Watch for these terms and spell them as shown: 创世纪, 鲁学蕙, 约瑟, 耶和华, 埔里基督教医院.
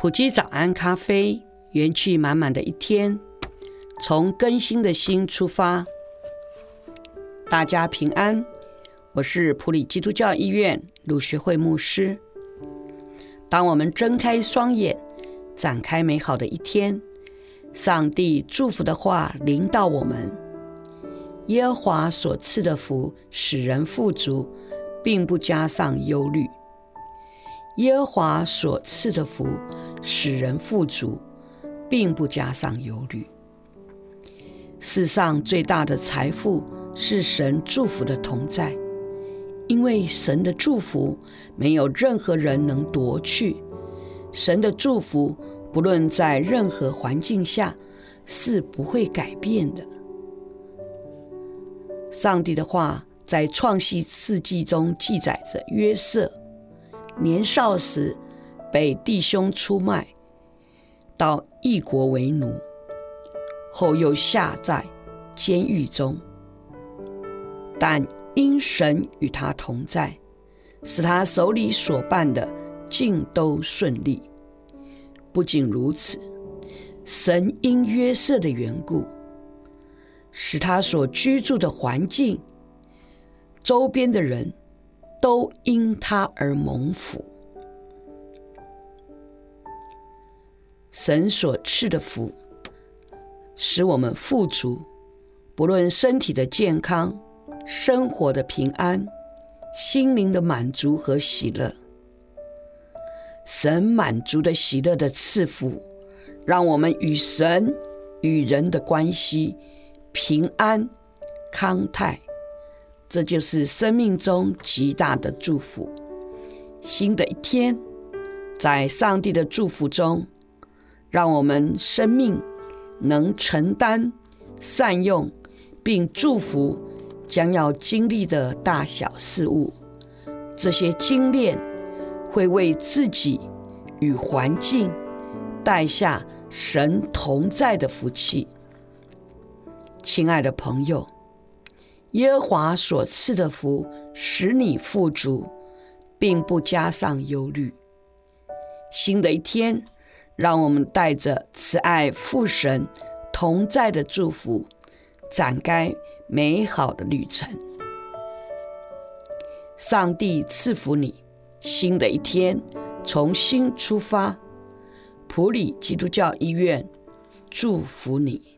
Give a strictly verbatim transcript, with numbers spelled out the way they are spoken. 埔基早安咖啡，元气满满的一天，从更新的心出发。大家平安，我是埔里基督教医院鲁学蕙牧师。当我们睁开双眼，展开美好的一天，上帝祝福的话临到我们。耶和华所赐的福使人富足，并不加上忧虑。耶和华所赐的福使人富足，并不加上忧虑。世上最大的财富是神祝福的同在，因为神的祝福没有任何人能夺去。神的祝福不论在任何环境下是不会改变的。上帝的话在创世纪中记载着，约瑟年少时被弟兄出卖到异国为奴，后又下在监狱中，但因神与他同在，使他手里所办的尽都顺利。不仅如此，神因约瑟的缘故，使他所居住的环境周边的人都因他而蒙福。神所赐的福使我们富足，不论身体的健康、生活的平安、心灵的满足和喜乐。神满足的喜乐的赐福，让我们与神与人的关系平安康泰，这就是生命中极大的祝福。新的一天，在上帝的祝福中，让我们生命能承担、善用并祝福将要经历的大小事物。这些经历会为自己与环境带下神同在的福气。亲爱的朋友，耶和华所赐的福使你富足，并不加上忧虑。新的一天，让我们带着慈爱父神同在的祝福，展开美好的旅程。上帝赐福你，新的一天从新出发。埔里基督教医院祝福你。